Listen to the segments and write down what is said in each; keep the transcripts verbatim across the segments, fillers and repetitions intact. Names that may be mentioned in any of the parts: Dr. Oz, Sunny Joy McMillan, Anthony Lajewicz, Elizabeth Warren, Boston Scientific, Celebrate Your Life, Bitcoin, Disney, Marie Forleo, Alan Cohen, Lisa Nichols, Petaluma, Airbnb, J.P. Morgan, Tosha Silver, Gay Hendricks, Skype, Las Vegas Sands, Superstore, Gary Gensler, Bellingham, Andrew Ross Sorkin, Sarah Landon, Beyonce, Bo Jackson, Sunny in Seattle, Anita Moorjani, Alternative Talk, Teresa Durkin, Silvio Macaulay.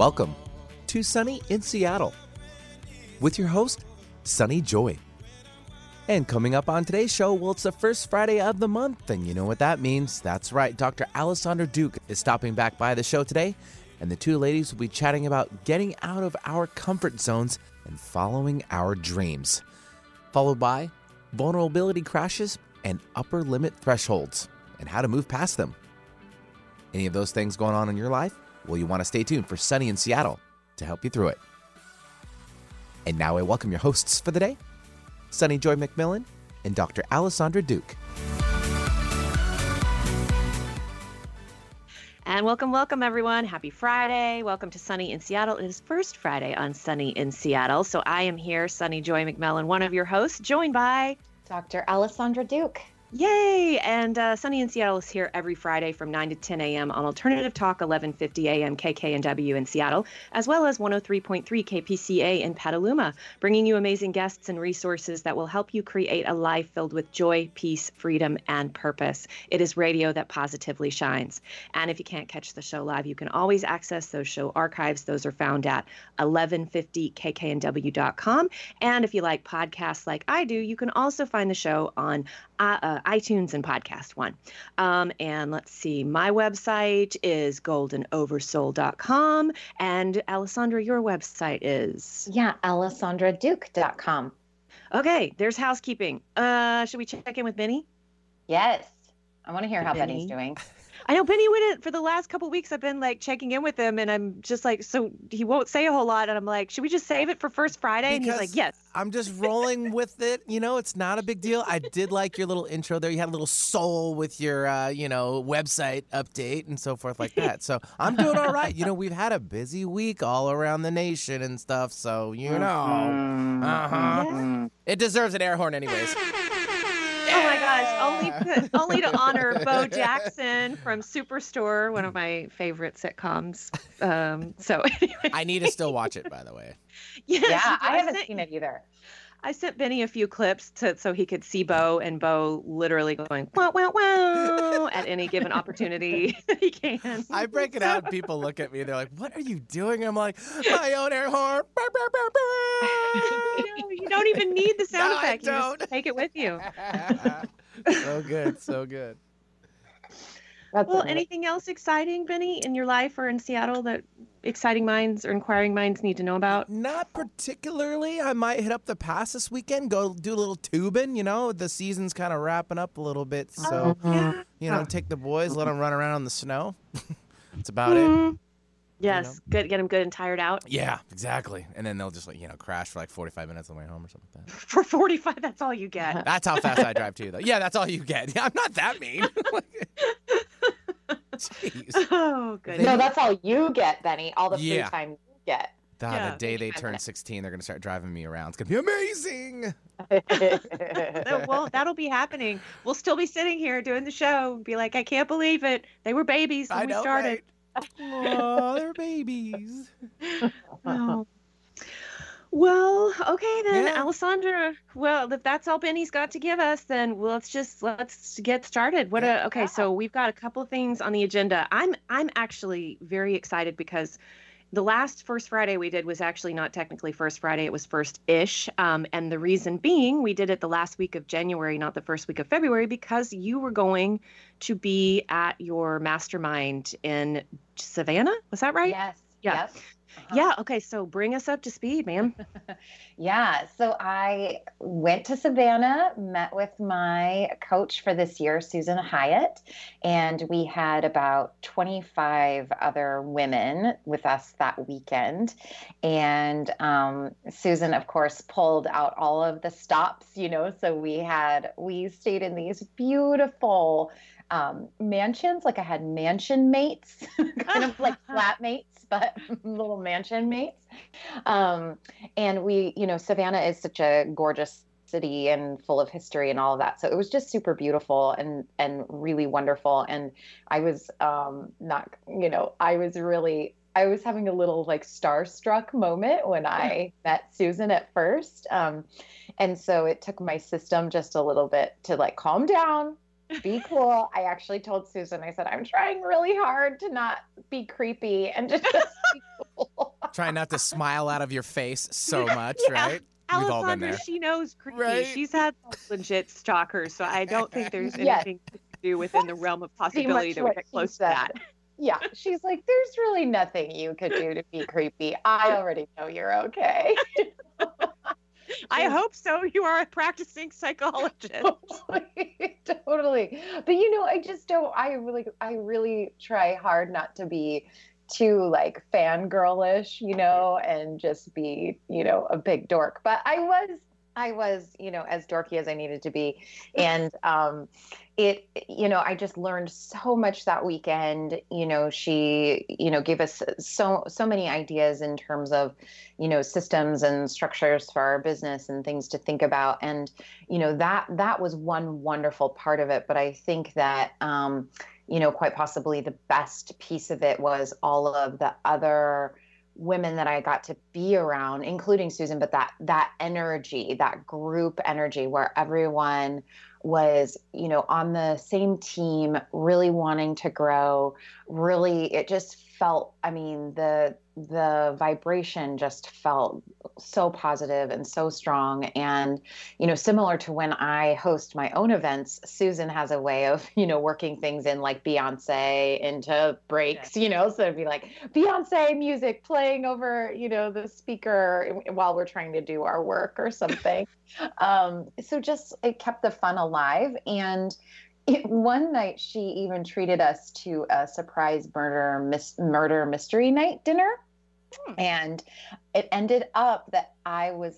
Welcome to Sunny in Seattle with your host, Sunny Joy. And coming up on today's show, well, it's the first Friday of the month, and you know what that means. That's right, Doctor Alysondra Duke is stopping back by the show today, and the two ladies will be chatting about getting out of our comfort zones and following our dreams, followed by vulnerability crashes and upper limit thresholds and how to move past them. Any of those things going on in your life? Well, you want to stay tuned for Sunny in Seattle to help you through it. And now I welcome your hosts for the day, Sunny Joy McMillan and Doctor Alysondra Duke. And welcome, welcome, everyone. Happy Friday. Welcome to Sunny in Seattle. It is first Friday on Sunny in Seattle. So I am here, Sunny Joy McMillan, one of your hosts, joined by Doctor Alysondra Duke. Yay. And uh, Sunny in Seattle is here every Friday from nine to ten a.m. on Alternative Talk, eleven fifty a.m. K K N W in Seattle, as well as one oh three point three K P C A in Petaluma, bringing you amazing guests and resources that will help you create a life filled with joy, peace, freedom, and purpose. It is radio that positively shines. And if you can't catch the show live, you can always access those show archives. Those are found at eleven fifty K K N W dot com. And if you like podcasts like I do, you can also find the show on Uh, uh, iTunes and Podcast One. Um, and let's see, my website is golden over soul dot com. And Alysondra, your website is? Yeah, Alysondra Duke dot com. Okay, there's housekeeping. Uh, should we check in with Benny? Yes. I want to hear how Benny. Benny's doing. I know Benny went in for the last couple of weeks. I've been like checking in with him, and I'm just like, so he won't say a whole lot. And I'm like, should we just save it for first Friday? Because and he's like, yes. I'm just rolling with it. You know, it's not a big deal. I did like your little intro there. You had a little soul with your, uh, you know, website update and so forth like that. So I'm doing all right. You know, we've had a busy week all around the nation and stuff. So, you know, uh-huh. Yeah. It deserves an air horn anyways. Oh my gosh, only to, only to honor Bo Jackson from Superstore, one of my favorite sitcoms. Um, so anyway. I need to still watch it, by the way. Yes, yeah, I, I haven't sent, seen it either. I sent Benny a few clips to, so he could see Bo, and Bo literally going, wow, wow, wow, at any given opportunity he can. I break it so. out and people look at me. They're like, what are you doing? I'm like, my own air horn. You don't even need the sound no, effect. You just take it with you. So good. So good. That's well, amazing. Anything else exciting, Benny, in your life or in Seattle that exciting minds or inquiring minds need to know about? Not particularly. I might hit up the pass this weekend, go do a little tubing. You know, the season's kind of wrapping up a little bit. So, oh, yeah. you know, oh. take the boys, let them run around in the snow. That's about mm-hmm. it. Yes, you know? Good. Get them good and tired out. Yeah, exactly. And then they'll just, like, you know, crash for like forty-five minutes on the way home or something like that. For forty-five, that's all you get. That's how fast I drive too, though. Yeah, that's all you get. Yeah, I'm not that mean. Jeez. Oh, goodness. No, that's all you get, Benny. All the free yeah. time you get. God, yeah. The day they turn sixteen, they're going to start driving me around. It's going to be amazing. that won't, that'll be happening. We'll still be sitting here doing the show and be like, I can't believe it. They were babies when I we know, started. Right? Oh, they're babies. Oh. Well, okay then, yeah. Alysondra. Well, if that's all Benny's got to give us, then well, let's just let's get started. What yeah. a okay. Yeah. So we've got a couple of things on the agenda. I'm I'm actually very excited because the last First Friday we did was actually not technically First Friday. It was First-ish. Um, and the reason being, we did it the last week of January, not the first week of February, because you were going to be at your mastermind in Savannah. Was that right? Yes. Yeah. Yes. Uh-huh. Yeah. Okay. So bring us up to speed, ma'am. Yeah. So I went to Savannah, met with my coach for this year, Susan Hyatt, and we had about twenty-five other women with us that weekend. And um, Susan, of course, pulled out all of the stops, you know, so we had, we stayed in these beautiful um, mansions. Like I had mansion mates, kind of like flatmates, but little mansion mates. Um, and we, you know, Savannah is such a gorgeous city and full of history and all of that. So it was just super beautiful and, and really wonderful. And I was, um, not, you know, I was really, I was having a little like starstruck moment when I met Susan at first. Um, and so it took my system just a little bit to like calm down. Be cool. I actually told Susan, I said, I'm trying really hard to not be creepy and to just be cool. Try not to smile out of your face so much, yeah. right? Alysondra, we've all been there. She knows creepy. Right? She's had legit stalkers, so I don't think there's anything yes. to do within the realm of possibility that we get close said. to that. Yeah, she's like, there's really nothing you could do to be creepy. I already know you're okay. I hope so. You are a practicing psychologist. Totally, totally. But you know, I just don't. I really, I really try hard not to be too like fangirlish, you know, and just be, you know, a big dork. But I was, I was, you know, as dorky as I needed to be, and um, it, you know, I just learned so much that weekend. You know, she, you know, gave us so so many ideas in terms of, you know, systems and structures for our business and things to think about. And you know, that that was one wonderful part of it. But I think that, um, you know, quite possibly the best piece of it was all of the other women that I got to be around, including Susan, but that, that energy, that group energy where everyone was, you know, on the same team, really wanting to grow, really, it just felt, I mean, the, the vibration just felt so positive and so strong. And, you know, similar to when I host my own events, Susan has a way of, you know, working things in like Beyonce into breaks, you know, so it'd be like Beyonce music playing over, you know, the speaker while we're trying to do our work or something. um, so just, it kept the fun alive. And It, one night, she even treated us to a surprise murder mis- murder mystery night dinner, hmm. and it ended up that I was,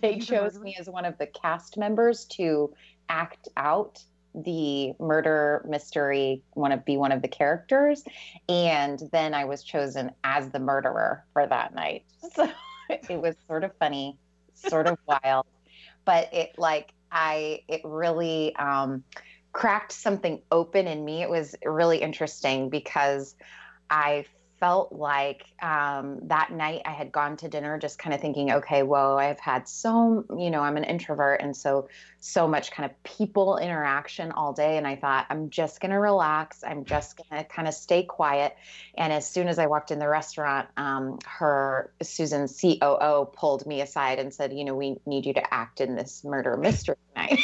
they chose me as one of the cast members to act out the murder mystery, want to be one of the characters, and then I was chosen as the murderer for that night. So it was sort of funny, sort of wild, but it like, I, it really, um, cracked something open in me. It was really interesting because I felt like um, that night I had gone to dinner just kind of thinking, okay, whoa, I've had so, you know, I'm an introvert. And so, so much kind of people interaction all day. And I thought, I'm just going to relax. I'm just going to kind of stay quiet. And as soon as I walked in the restaurant, um, her, Susan's C O O pulled me aside and said, you know, we need you to act in this murder mystery night.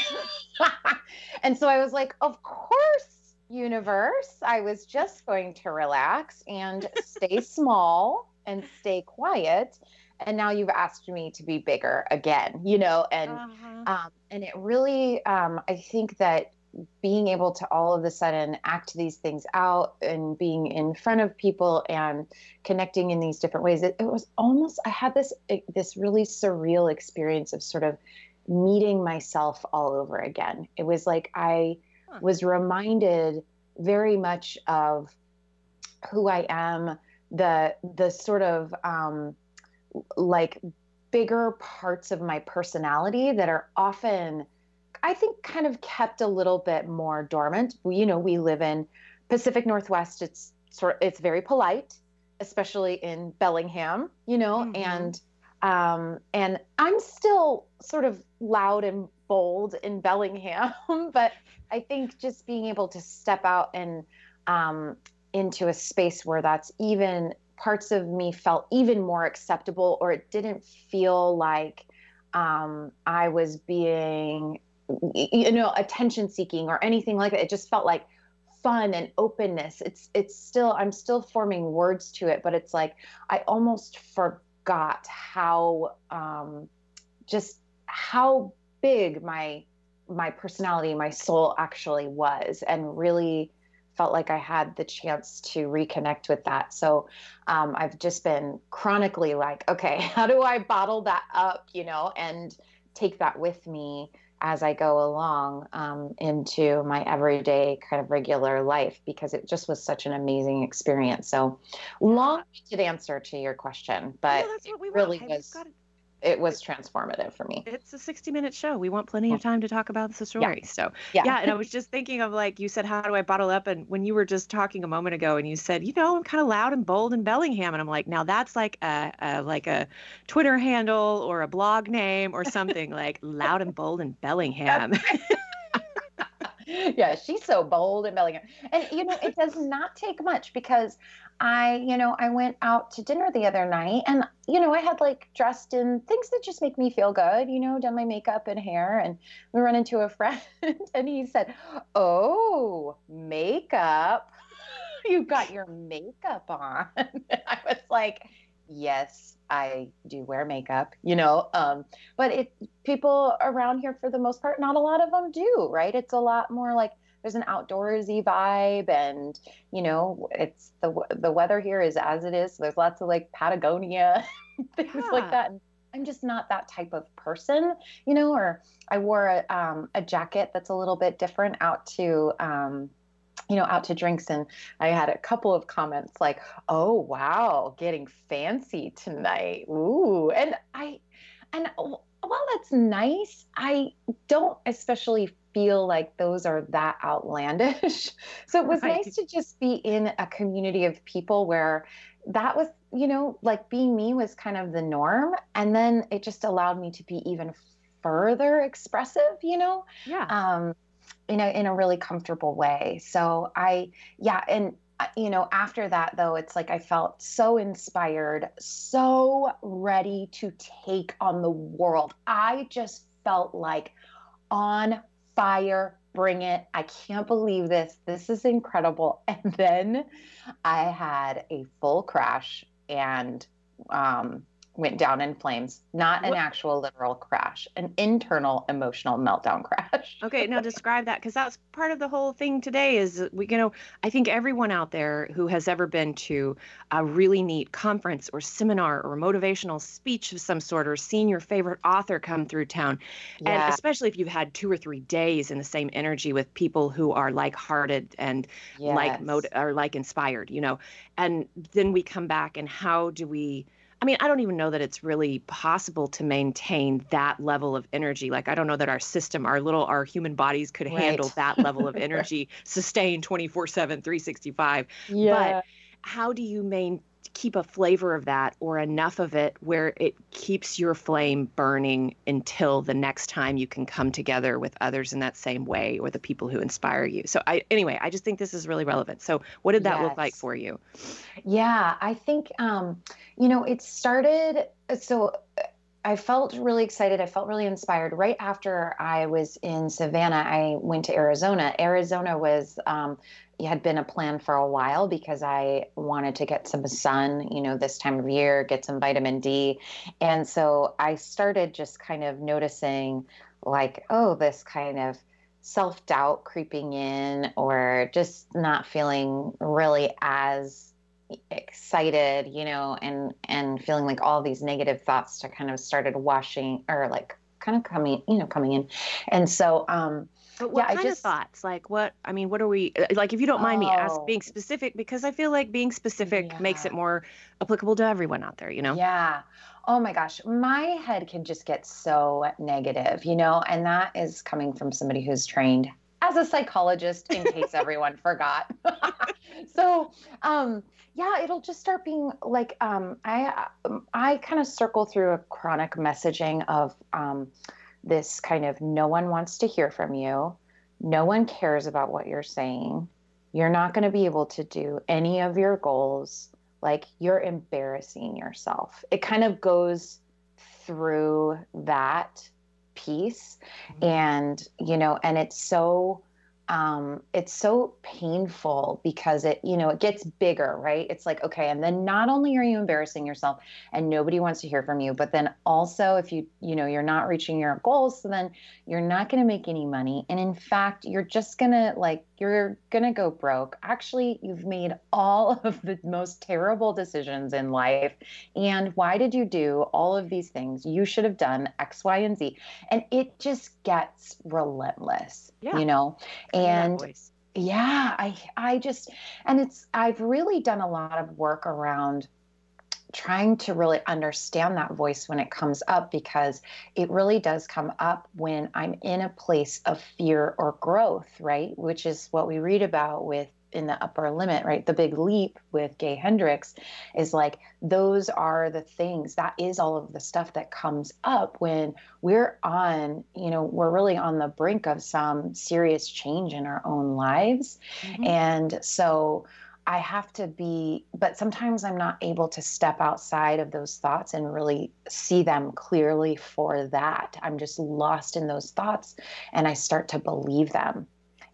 And so I was like, of course, universe, I was just going to relax and stay small and stay quiet. And now you've asked me to be bigger again, you know, and, uh-huh. um, and it really, um, I think that being able to all of a sudden act these things out and being in front of people and connecting in these different ways, it, it was almost, I had this, this really surreal experience of sort of meeting myself all over again. It was like, I was reminded very much of who I am, the the sort of um, like bigger parts of my personality that are often, I think, kind of kept a little bit more dormant. You know, we live in Pacific Northwest. It's sort of, it's very polite, especially in Bellingham. You know, mm-hmm. and um, and I'm still sort of loud and bold in Bellingham, but I think just being able to step out and um, into a space where that's even parts of me felt even more acceptable, or it didn't feel like um, I was being, you know, attention seeking or anything like that. It just felt like fun and openness. It's, it's still, I'm still forming words to it, but it's like, I almost forgot how, um, just how big my, my personality, my soul actually was, and really felt like I had the chance to reconnect with that. So um, I've just been chronically like, okay, how do I bottle that up, you know, and take that with me as I go along um, into my everyday kind of regular life, because it just was such an amazing experience. So long-winded answer to your question, but no, that's what we it really want. was... It was transformative for me. It's a sixty minute show. We want plenty of time to talk about the story. Yeah. So yeah. yeah. And I was just thinking of, like you said, how do I bottle up? And when you were just talking a moment ago and you said, you know, I'm kind of loud and bold in Bellingham. And I'm like, now that's like a, a like a Twitter handle or a blog name or something like loud and bold in Bellingham. Yeah, she's so bold in Bellingham. And, you know, it does not take much, because I, you know, I went out to dinner the other night and, you know, I had like dressed in things that just make me feel good, you know, done my makeup and hair. And we run into a friend and he said, "Oh, makeup. You got your makeup on." I was like, yes, I do wear makeup, you know, um, but it, people around here, for the most part, not a lot of them do, right? It's a lot more like there's an outdoorsy vibe, and, you know, it's the, the weather here is as it is. So there's lots of like Patagonia, things yeah. like that. And I'm just not that type of person, you know, or I wore a, um, a jacket that's a little bit different out to, um, you know, out to drinks. And I had a couple of comments like, "Oh, wow, getting fancy tonight. Ooh." And I, and while that's nice, I don't especially feel like those are that outlandish. So it was right. nice to just be in a community of people where that was, you know, like being me was kind of the norm. And then it just allowed me to be even further expressive, you know? Yeah. Um, in a, in a really comfortable way. So I, yeah. And, you know, after that though, it's like, I felt so inspired, so ready to take on the world. I just felt like on fire, bring it. I can't believe this. This is incredible. And then I had a full crash and, um, went down in flames. Not an what? actual literal crash, an internal emotional meltdown crash. Okay, now describe that, because that's part of the whole thing today is, we, you know, I think everyone out there who has ever been to a really neat conference or seminar or motivational speech of some sort, or seen your favorite author come through town, yeah. and especially if you've had two or three days in the same energy with people who are like-hearted and yes. like motive or like inspired, you know, and then we come back and how do we, I mean, I don't even know that it's really possible to maintain that level of energy. Like, I don't know that our system, our little, our human bodies could right. handle that level of energy sustained twenty-four seven, three sixty-five. Yeah. But how do you main, keep a flavor of that, or enough of it where it keeps your flame burning until the next time you can come together with others in that same way, or the people who inspire you? So I, anyway, I just think this is really relevant. So what did that yes. look like for you? Yeah, I think, um, you know, it started, so I felt really excited. I felt really inspired. Right after I was in Savannah, I went to Arizona. Arizona was, um, had been a plan for a while, because I wanted to get some sun, you know, this time of year, get some vitamin D. And so I started just kind of noticing like, oh, this kind of self-doubt creeping in, or just not feeling really as excited, you know, and, and feeling like all these negative thoughts to kind of started washing, or like kind of coming, you know, coming in. And so, um, But what yeah, kind I just, of thoughts? Like what, I mean, what are we, like, if you don't mind oh, me asking, being specific, because I feel like being specific yeah. makes it more applicable to everyone out there, you know? Yeah. Oh my gosh. My head can just get so negative, you know, and that is coming from somebody who's trained as a psychologist, in case everyone forgot. So, um, yeah, it'll just start being like, um, I, I kind of circle through a chronic messaging of, um, this kind of, no one wants to hear from you. No one cares about what you're saying. You're not going to be able to do any of your goals. Like, you're embarrassing yourself. It kind of goes through that piece. Mm-hmm. And, you know, and it's so, um, it's so painful, because it, you know, it gets bigger, right? It's like, okay. And then not only are you embarrassing yourself and nobody wants to hear from you, but then also if you, you know, you're not reaching your goals, so then you're not going to make any money. And in fact, you're just going to like, you're going to go broke. Actually, you've made all of the most terrible decisions in life. And why did you do all of these things? You should have done X, Y, and Z. And it just gets relentless, yeah. you know? And yeah, I, I just, and it's, I've really done a lot of work around trying to really understand that voice when it comes up, because it really does come up when I'm in a place of fear or growth, right? Which is what we read about with in the upper limit, right? The Big Leap with Gay Hendricks is like, those are the things, that is all of the stuff that comes up when we're on, you know, we're really on the brink of some serious change in our own lives. Mm-hmm. And so I have to be, but sometimes I'm not able to step outside of those thoughts and really see them clearly for that. I'm just lost in those thoughts and I start to believe them.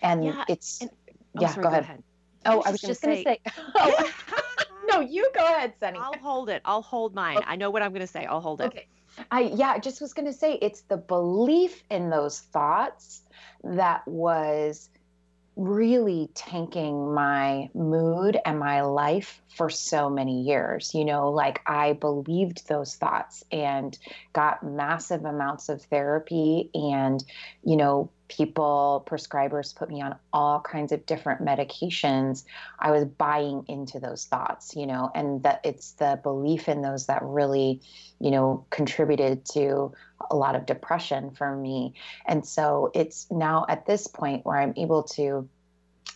And yeah, it's, and, oh, yeah, sorry, go, go ahead. ahead. Oh, I was just, just going to say, say oh, no, you go ahead, Sunny. I'll hold it. I'll hold mine. Okay. I know what I'm going to say. I'll hold it. Okay. I, yeah, I just was going to say, it's the belief in those thoughts that was really tanking my mood and my life for so many years. You know, like I believed those thoughts and got massive amounts of therapy and, you know, people, prescribers put me on all kinds of different medications. I was buying into those thoughts, you know, and that it's the belief in those that really, you know, contributed to a lot of depression for me. And so it's now at this point where I'm able to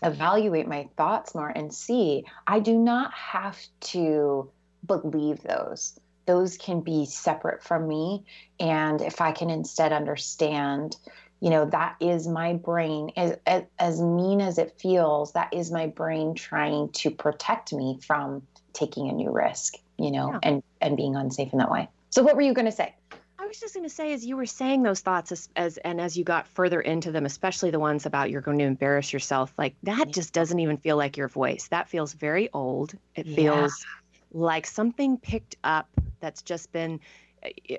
evaluate my thoughts more and see, I do not have to believe those. Those can be separate from me. And if I can instead understand, you know, that is my brain, as, as, as mean as it feels, that is my brain trying to protect me from taking a new risk, you know, yeah. and, and being unsafe in that way. So what were you going to say? I was just going to say, as you were saying those thoughts as, as, and as you got further into them, especially the ones about you're going to embarrass yourself, like that yeah. just doesn't even feel like your voice. That feels very old. It feels yeah. like something picked up that's just been,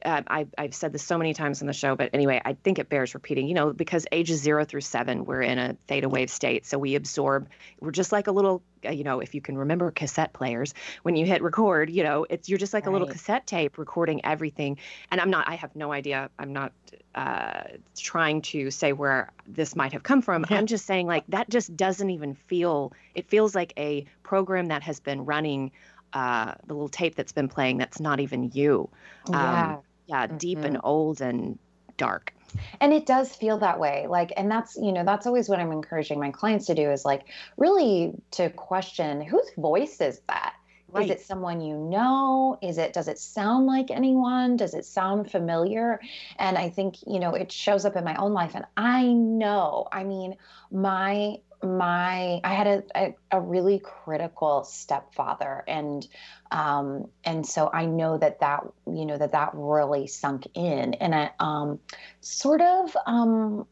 Uh, I, I've said this so many times on the show, but anyway, I think it bears repeating, you know, because ages zero through seven, we're in a theta wave state. So we absorb, we're just like a little, you know, if you can remember cassette players, when you hit record, you know, it's, you're just like right. a little cassette tape recording everything. And I'm not, I have no idea. I'm not uh, trying to say where this might have come from. Yeah. I'm just saying like, that just doesn't even feel, it feels like a program that has been running Uh, the little tape that's been playing that's not even you. Um, yeah, yeah mm-hmm. deep and old and dark. And it does feel that way. Like, and that's, you know, that's always what I'm encouraging my clients to do is like really to question whose voice is that? Right. Is it someone you know? Is it, does it sound like anyone? Does it sound familiar? And I think, you know, it shows up in my own life. And I know, I mean, my My, I had a, a, a really critical stepfather, and um, and so I know that that you know that that really sunk in, and I um, sort of um,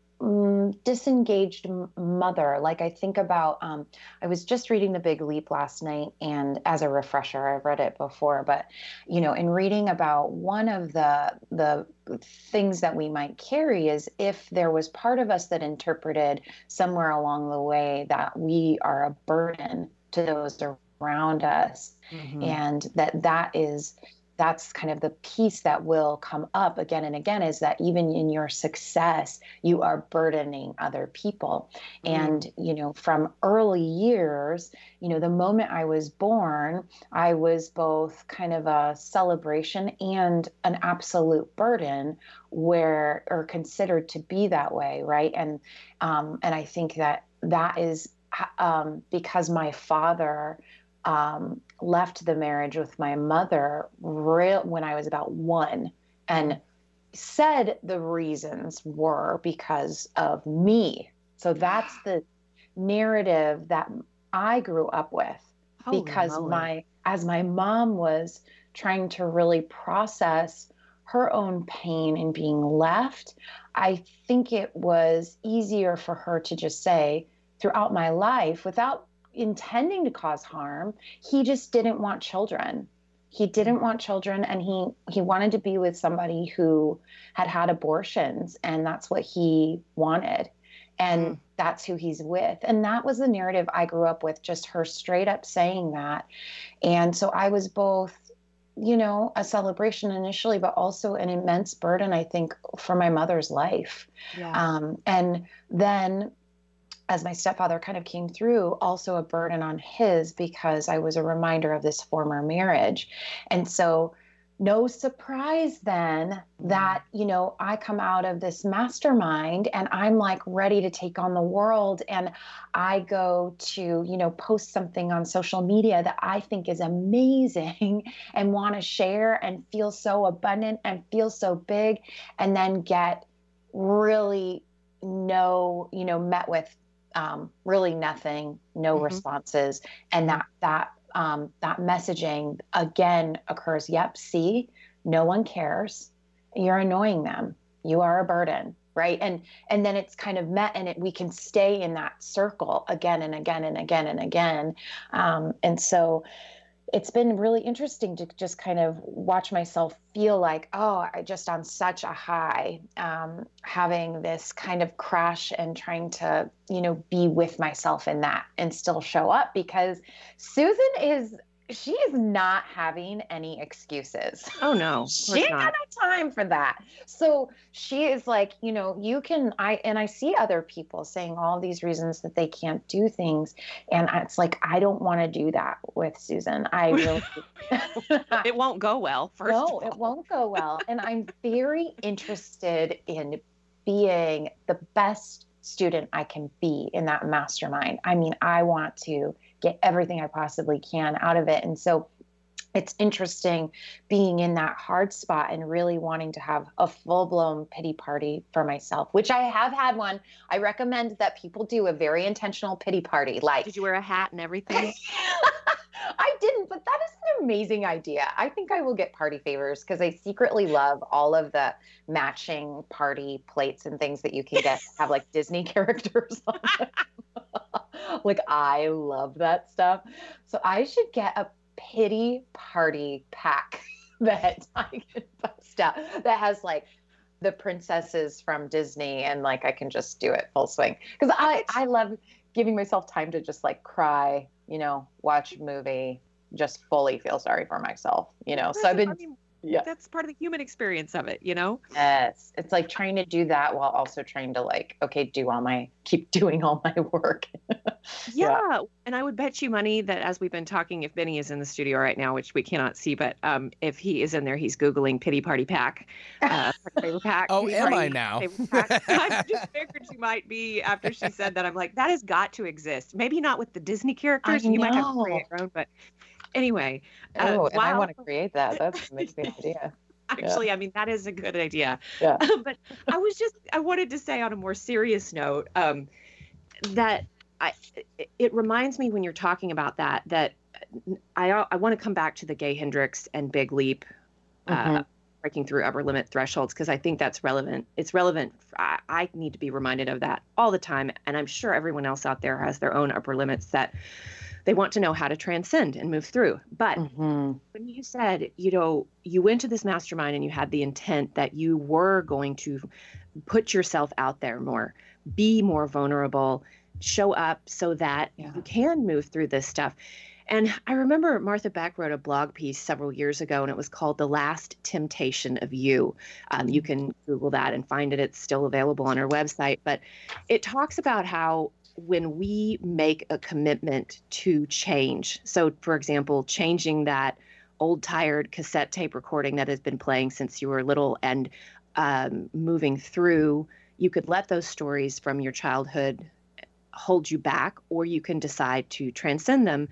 disengaged mother. Like I think about, um, I was just reading The Big Leap last night, and as a refresher, I've read it before, but you know, in reading about one of the the. things that we might carry is if there was part of us that interpreted somewhere along the way that we are a burden to those around us. Mm-hmm. And that that is, that's kind of the piece that will come up again and again is that even in your success, you are burdening other people. Mm-hmm. And, you know, from early years, you know, the moment I was born, I was both kind of a celebration and an absolute burden where, or considered to be that way. Right. And, um, and I think that that is, um, because my father, um, left the marriage with my mother real when I was about one and said the reasons were because of me. So that's the narrative that I grew up with Holy because moly. my, as my mom was trying to really process her own pain and being left, I think it was easier for her to just say throughout my life without intending to cause harm. He just didn't want children. He didn't want children. And he, he wanted to be with somebody who had had abortions, and that's what he wanted. And mm. that's who he's with. And that was the narrative I grew up with, just her straight up saying that. And so I was both, you know, a celebration initially, but also an immense burden, I think, for my mother's life. Yeah. Um, and then as my stepfather kind of came through, also a burden on his because I was a reminder of this former marriage. And so no surprise then that, you know, I come out of this mastermind and I'm like ready to take on the world. And I go to, you know, post something on social media that I think is amazing and want to share and feel so abundant and feel so big, and then get really no, you know, met with um, really nothing, no mm-hmm. responses. And that, that, Um, that messaging again occurs. Yep. See, no one cares. You're annoying them. You are a burden. Right. And, and then it's kind of met, and it, we can stay in that circle again and again and again and again. Um, and so it's been really interesting to just kind of watch myself feel like, oh, I just on such a high, um, having this kind of crash and trying to, you know, be with myself in that and still show up, because Susan is, she is not having any excuses. Oh no. She ain't got no time for that. So she is like, you know, you can, I, and I see other people saying all these reasons that they can't do things. And it's like, I don't want to do that with Susan. I really, it won't go well. First no, of all. It won't go well. And I'm very interested in being the best student I can be in that mastermind. I mean, I want to get everything I possibly can out of it. And so it's interesting being in that hard spot and really wanting to have a full-blown pity party for myself, which I have had one. I recommend that people do a very intentional pity party. Like, did you wear a hat and everything? I didn't, but that is an amazing idea. I think I will get party favors because I secretly love all of the matching party plates and things that you can get to have like Disney characters on them. Like, I love that stuff. So I should get a pity party pack that I can post out that has like the princesses from Disney, and like I can just do it full swing. Because I, I love giving myself time to just like cry, you know, watch a movie, just fully feel sorry for myself, you know. So I've been, I mean, yeah. That's part of the human experience of it, you know? Yes. It's like trying to do that while also trying to like, okay, do all my, keep doing all my work. yeah. yeah. And I would bet you money that as we've been talking, if Benny is in the studio right now, which we cannot see, but um, if he is in there, he's Googling pity party pack. Uh, party pack oh, pity am party, I now? Pack. I just figured you might be after she said that. I'm like, that has got to exist. Maybe not with the Disney characters. And you might have to create your own, but... Anyway, oh, uh, and wow. I want to create that. That's an amazing idea. Actually, yeah. I mean, that is a good idea. Yeah. But I was just, I wanted to say on a more serious note um, that I, it reminds me when you're talking about that, that I, I want to come back to the Gay Hendricks and Big Leap, mm-hmm. uh, breaking through upper limit thresholds, because I think that's relevant. It's relevant. I, I need to be reminded of that all the time. And I'm sure everyone else out there has their own upper limits that they want to know how to transcend and move through. But mm-hmm. when you said, you know, you went to this mastermind and you had the intent that you were going to put yourself out there more, be more vulnerable, show up so that yeah. you can move through this stuff. And I remember Martha Beck wrote a blog piece several years ago, and it was called The Last Temptation of You. Um, you can Google that and find it. It's still available on her website. But it talks about how when we make a commitment to change, so for example, changing that old tired cassette tape recording that has been playing since you were little and um, moving through, you could let those stories from your childhood hold you back, or you can decide to transcend them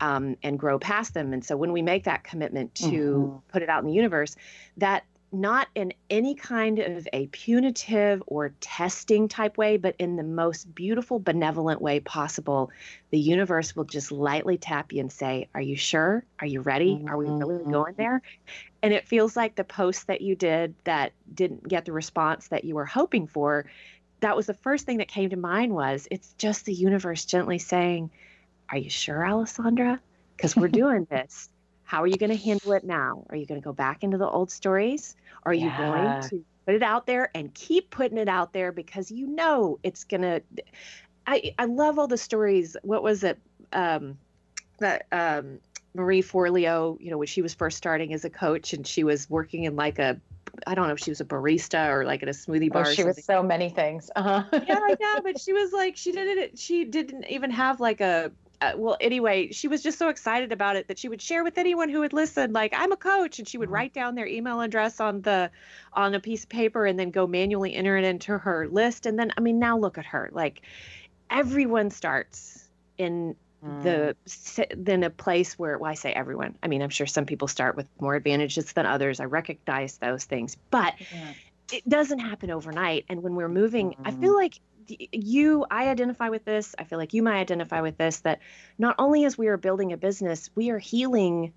um, and grow past them. And so when we make that commitment to mm-hmm. put it out in the universe, that not in any kind of a punitive or testing type way, but in the most beautiful, benevolent way possible, the universe will just lightly tap you and say, are you sure? Are you ready? Are we really going there? And it feels like the post that you did that didn't get the response that you were hoping for, that was the first thing that came to mind was, it's just the universe gently saying, are you sure, Alysondra? Because we're doing this. How are you going to handle it now? Are you going to go back into the old stories? Are you yeah. going to put it out there and keep putting it out there because you know it's going to... I I love all the stories. What was it? Um, that um, Marie Forleo, you know, when she was first starting as a coach and she was working in like a... I don't know if she was a barista or like at a smoothie bar. Oh, she or was so many things. Uh-huh. yeah, yeah, but she was like, she didn't, she didn't even have like a... uh, well, anyway, she was just so excited about it that she would share with anyone who would listen, like, I'm a coach. And she would write down their email address on the, on a piece of paper and then go manually enter it into her list. And then, I mean, now look at her, like everyone starts in the, then a place where, well, I say everyone, I mean, I'm sure some people start with more advantages than others. I recognize those things, but yeah. it doesn't happen overnight. And when we're moving, mm-hmm. I feel like you, I identify with this. I feel like you might identify with this, that not only as we are building a business, we are healing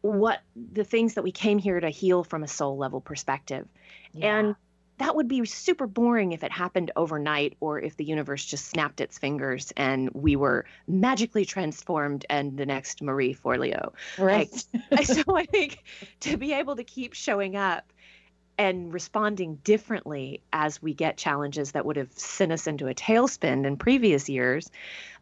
what the things that we came here to heal from a soul level perspective. Yeah. And that would be super boring if it happened overnight or if the universe just snapped its fingers and we were magically transformed and the next Marie Forleo. Right. Like, so I think to be able to keep showing up and responding differently as we get challenges that would have sent us into a tailspin in previous years,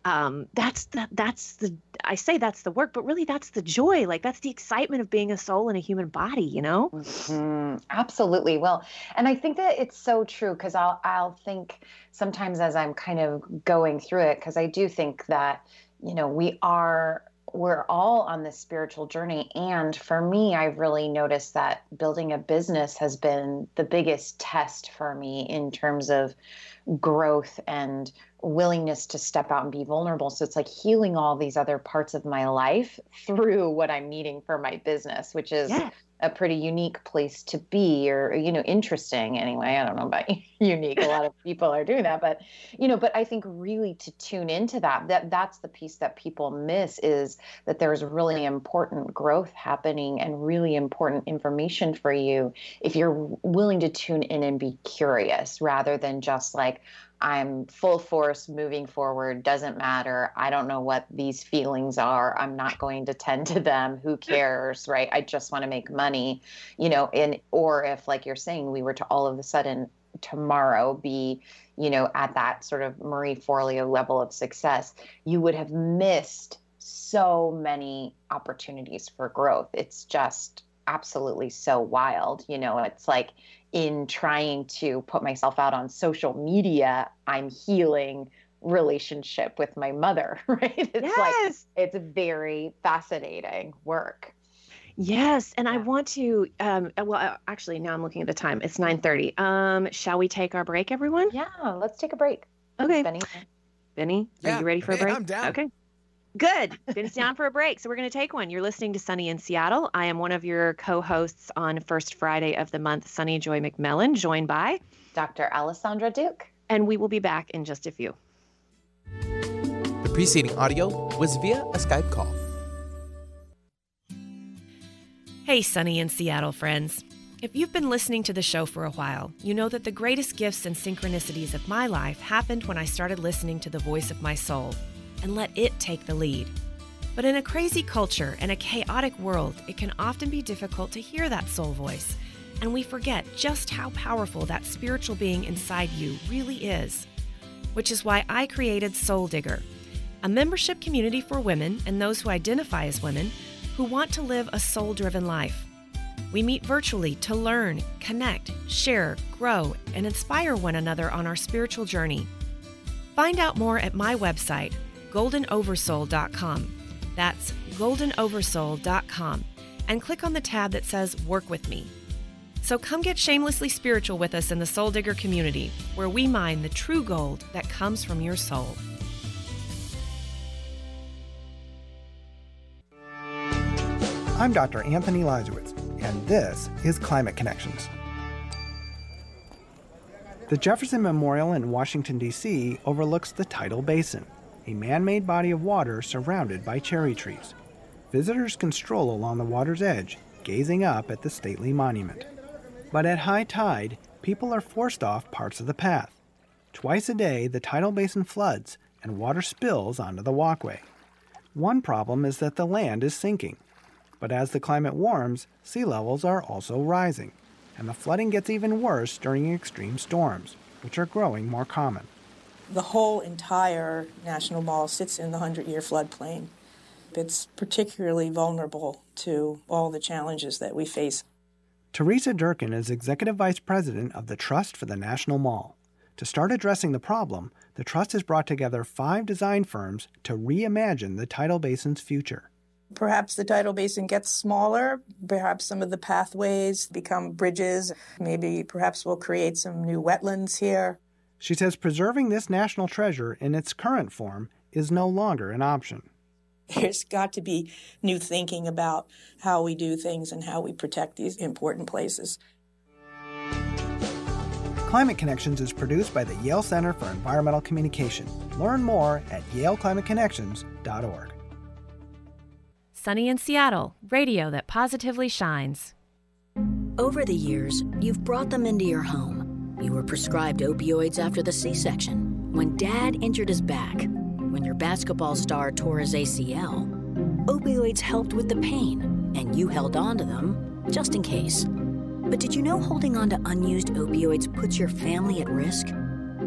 um, that's the, that's the, I say that's the work, but really that's the joy. Like that's the excitement of being a soul in a human body, you know? Mm-hmm. Absolutely. Well, and I think that it's so true because I'll, I'll think sometimes as I'm kind of going through it, because I do think that, you know, we are we're all on this spiritual journey. And for me, I've really noticed that building a business has been the biggest test for me in terms of growth and willingness to step out and be vulnerable. So it's like healing all these other parts of my life through what I'm needing for my business, which is yeah. a pretty unique place to be, or, you know, interesting anyway. I don't know about unique. A lot of people are doing that, but, you know, but I think really to tune into that, that that's the piece that people miss, is that there's really important growth happening and really important information for you if you're willing to tune in and be curious rather than just like, I'm full force moving forward. Doesn't matter. I don't know what these feelings are. I'm not going to tend to them. Who cares? Right. I just want to make money, you know, and, or if, like you're saying, we were to all of a sudden tomorrow be, you know, at that sort of Marie Forleo level of success, you would have missed so many opportunities for growth. It's just absolutely so wild. You know, it's like, in trying to put myself out on social media, I'm healing relationship with my mother, right? It's yes. like, it's very fascinating work. Yes. And yeah. I want to, um, well, actually now I'm looking at the time. It's nine thirty. Um, shall we take our break, everyone? Yeah. Let's take a break. Okay. Benny, Benny yeah. are you ready for hey, a break? I'm down. Okay. Good. Been down for a break. So we're going to take one. You're listening to Sunny in Seattle. I am one of your co-hosts on first Friday of the month, Sunny Joy McMillan, joined by Doctor Alysondra Duke. And we will be back in just a few. The preceding audio was via a Skype call. Hey, Sunny in Seattle friends. If you've been listening to the show for a while, you know that the greatest gifts and synchronicities of my life happened when I started listening to the voice of my soul and let it take the lead. But in a crazy culture and a chaotic world, it can often be difficult to hear that soul voice, and we forget just how powerful that spiritual being inside you really is. Which is why I created Soul Digger, a membership community for women and those who identify as women who want to live a soul-driven life. We meet virtually to learn, connect, share, grow, and inspire one another on our spiritual journey. Find out more at my website, golden oversoul dot com. That's golden oversoul dot com. And click on the tab that says Work With Me. So come get shamelessly spiritual with us in the Soul Digger community, where we mine the true gold that comes from your soul. I'm Doctor Anthony Lajewicz, and this is Climate Connections. The Jefferson Memorial in Washington, D C overlooks the tidal basin, a man-made body of water surrounded by cherry trees. Visitors can stroll along the water's edge, gazing up at the stately monument. But at high tide, people are forced off parts of the path. Twice a day, the tidal basin floods and water spills onto the walkway. One problem is that the land is sinking. But as the climate warms, sea levels are also rising, and the flooding gets even worse during extreme storms, which are growing more common. The whole entire National Mall sits in the hundred-year floodplain. It's particularly vulnerable to all the challenges that we face. Teresa Durkin is Executive Vice President of the Trust for the National Mall. To start addressing the problem, the Trust has brought together five design firms to reimagine the tidal basin's future. Perhaps the tidal basin gets smaller. Perhaps some of the pathways become bridges. Maybe perhaps we'll create some new wetlands here. She says preserving this national treasure in its current form is no longer an option. There's got to be new thinking about how we do things and how we protect these important places. Climate Connections is produced by the Yale Center for Environmental Communication. Learn more at yale climate connections dot org. Sunny in Seattle, radio that positively shines. Over the years, you've brought them into your home. You were prescribed opioids after the C-section, when Dad injured his back, when your basketball star tore his A C L. Opioids helped with the pain, and you held on to them, just in case. But did you know holding on to unused opioids puts your family at risk?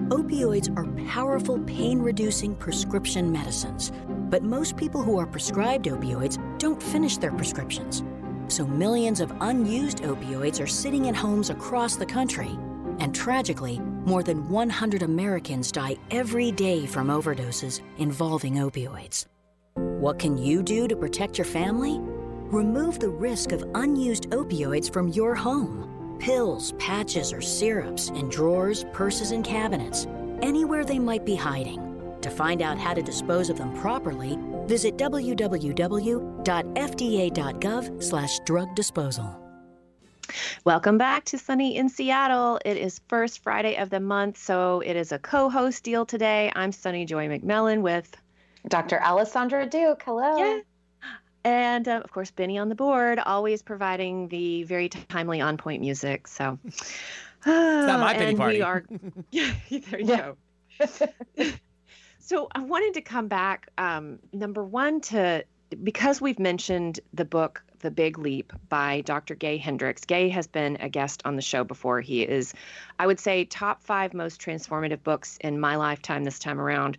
Opioids are powerful pain-reducing prescription medicines, but most people who are prescribed opioids don't finish their prescriptions. So millions of unused opioids are sitting in homes across the country. And tragically, more than one hundred Americans die every day from overdoses involving opioids. What can you do to protect your family? Remove the risk of unused opioids from your home. Pills, patches, or syrups in drawers, purses, and cabinets, anywhere they might be hiding. To find out how to dispose of them properly, visit w w w dot f d a dot gov slash drug disposal. Welcome back to Sunny in Seattle. It is first Friday of the month, so it is a co-host deal today. I'm Sunny Joy McMillan with Doctor Alysondra Duke. Hello. Yeah. And, uh, of course, Benny on the board, always providing the very timely on-point music. So, it's not my pity party. We are... yeah, there you yeah. go. So I wanted to come back, um, number one, to because we've mentioned the book, The Big Leap by Doctor Gay Hendricks. Gay has been a guest on the show before. He is, I would say, top five most transformative books in my lifetime this time around.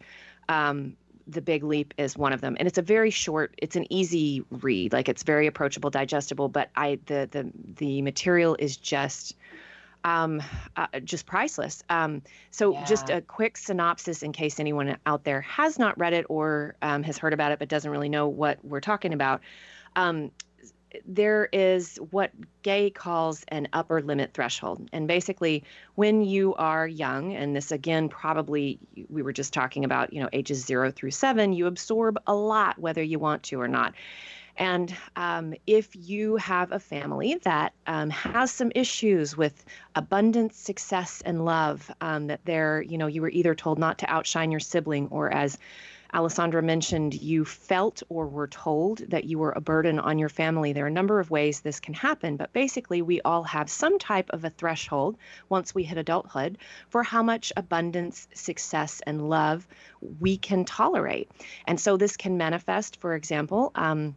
Um, The Big Leap is one of them. And it's a very short, it's an easy read. Like, it's very approachable, digestible, but I the the, the material is just... Um, uh, just priceless. Um, so yeah. Just a quick synopsis in case anyone out there has not read it or um, has heard about it, but doesn't really know what we're talking about. Um, there is what Gay calls an upper limit threshold. And basically when you are young, and this again, probably we were just talking about, you know, ages zero through seven, you absorb a lot, whether you want to or not. And um, if you have a family that um, has some issues with abundance, success, and love, um, that they're, you know, you were either told not to outshine your sibling, or as Alysondra mentioned, you felt or were told that you were a burden on your family. There are a number of ways this can happen, but basically we all have some type of a threshold once we hit adulthood for how much abundance, success, and love we can tolerate. And so this can manifest, for example, um,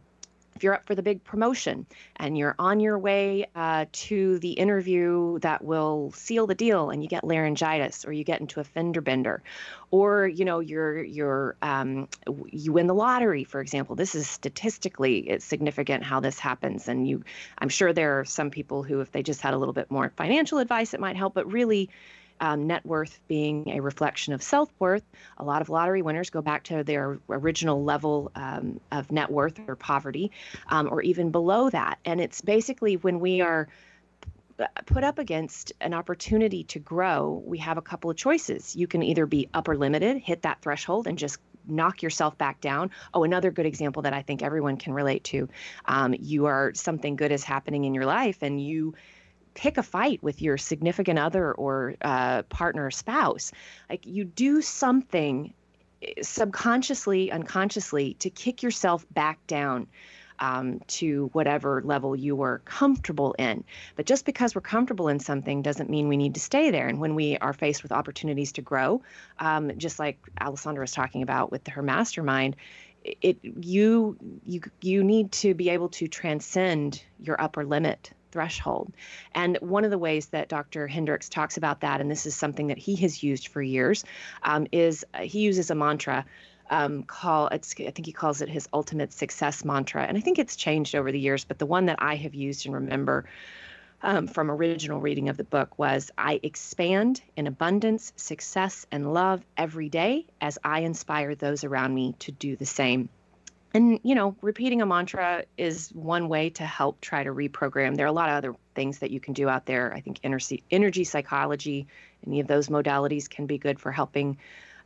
if you're up for the big promotion and you're on your way uh, to the interview that will seal the deal, and you get laryngitis or you get into a fender bender, or you know you're you're um, you win the lottery, for example. This is statistically it's significant how this happens, and you, I'm sure there are some people who, if they just had a little bit more financial advice, it might help. But really, Um, net worth being a reflection of self-worth, a lot of lottery winners go back to their original level um, of net worth or poverty, um, or even below that. And it's basically when we are put up against an opportunity to grow, we have a couple of choices. You can either be upper limited, hit that threshold, and just knock yourself back down. Oh, another good example that I think everyone can relate to. Um, you are, something good is happening in your life, and you pick a fight with your significant other or uh, partner or spouse. Like, you do something subconsciously, unconsciously, to kick yourself back down um, to whatever level you were comfortable in. But just because we're comfortable in something doesn't mean we need to stay there. And when we are faced with opportunities to grow, um, just like Alysondra was talking about with her mastermind, it you you you need to be able to transcend your upper limit threshold. And one of the ways that Doctor Hendricks talks about that, and this is something that he has used for years, um, is uh, he uses a mantra um, call. It's, I think he calls it his ultimate success mantra. And I think it's changed over the years, but the one that I have used and remember um, from original reading of the book was, I expand in abundance, success, and love every day as I inspire those around me to do the same. And, you know, repeating a mantra is one way to help try to reprogram. There are a lot of other things that you can do out there. I think energy, energy psychology, any of those modalities can be good for helping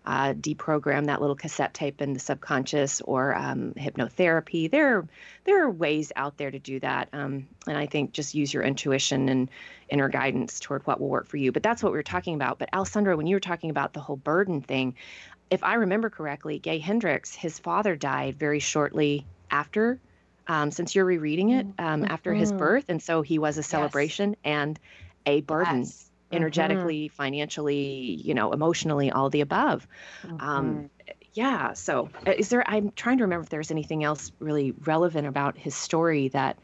uh, deprogram that little cassette tape in the subconscious, or um, hypnotherapy. There, there are ways out there to do that. Um, and I think just use your intuition and inner guidance toward what will work for you. But that's what we were talking about. But Alysondra, when you were talking about the whole burden thing, if I remember correctly, Gay Hendricks, his father died very shortly after, um, since you're rereading it, um, mm-hmm. after his birth. And so he was a celebration yes. and a burden, yes. energetically, mm-hmm. financially, you know, emotionally, all the above. Mm-hmm. Um, yeah. So is there, I'm trying to remember if there's anything else really relevant about his story that,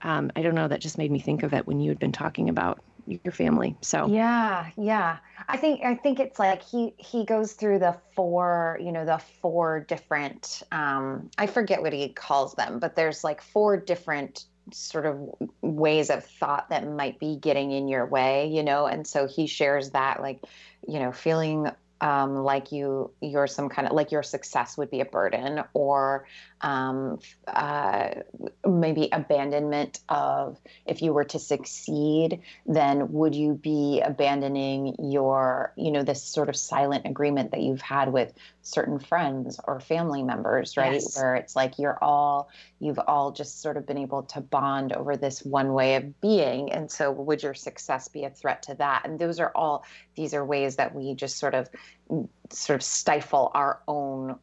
um, I don't know, that just made me think of it when you had been talking about your family. So, yeah, yeah. I think, I think it's like he, he goes through the four, you know, the four different, um, I forget what he calls them, but there's like four different sort of ways of thought that might be getting in your way, you know? And so he shares that, like, you know, feeling, um, like you, you're some kind of, like your success would be a burden, or, um, uh, maybe abandonment of, if you were to succeed, then would you be abandoning your, you know, this sort of silent agreement that you've had with certain friends or family members, right? Yes. Where it's like, you're all, you've all just sort of been able to bond over this one way of being. And so would your success be a threat to that? And those are all, these are ways that we just sort of sort of stifle our own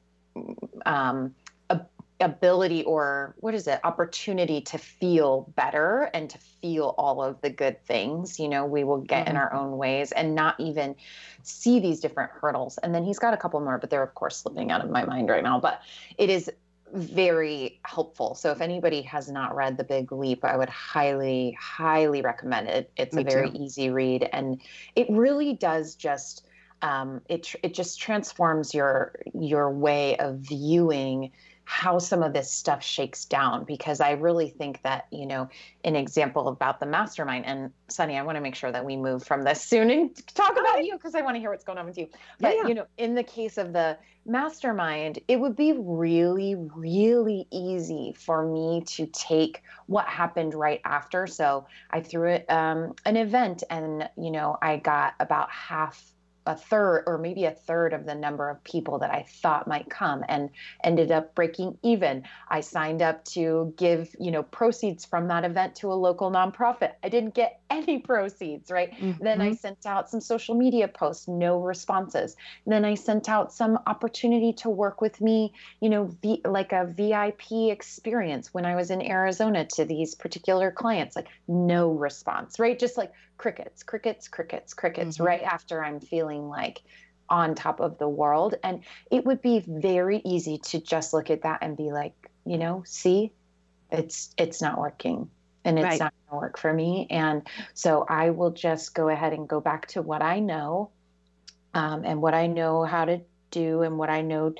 um, ab- ability or what is it, opportunity to feel better and to feel all of the good things. You know, we will get mm-hmm. in our own ways and not even see these different hurdles. And then he's got a couple more, but they're of course slipping out of my mind right now, but it is very helpful. So if anybody has not read The Big Leap, I would highly, highly recommend it. It's Me a very too. easy read, and it really does just Um, it it just transforms your your way of viewing how some of this stuff shakes down, because I really think that, you know, an example about the mastermind, and Sunny, I want to make sure that we move from this soon and talk about you, because I want to hear what's going on with you. But, yeah, yeah. you know, in the case of the mastermind, it would be really, really easy for me to take what happened right after. So I threw it, um, an event, and, you know, I got about half a third or maybe a third of the number of people that I thought might come, and ended up breaking even. I signed up to give, you know, proceeds from that event to a local nonprofit. I didn't get any proceeds, right? Mm-hmm. Then I sent out some social media posts, no responses. Then I sent out some opportunity to work with me, you know, v- like a V I P experience when I was in Arizona to these particular clients, like no response, right? Just like crickets, crickets, crickets, crickets, mm-hmm. right after I'm feeling like on top of the world. And it would be very easy to just look at that and be like, you know, see, it's, it's not working. And it's right. not going to work for me. And so I will just go ahead and go back to what I know, um, and what I know how to do, and what I know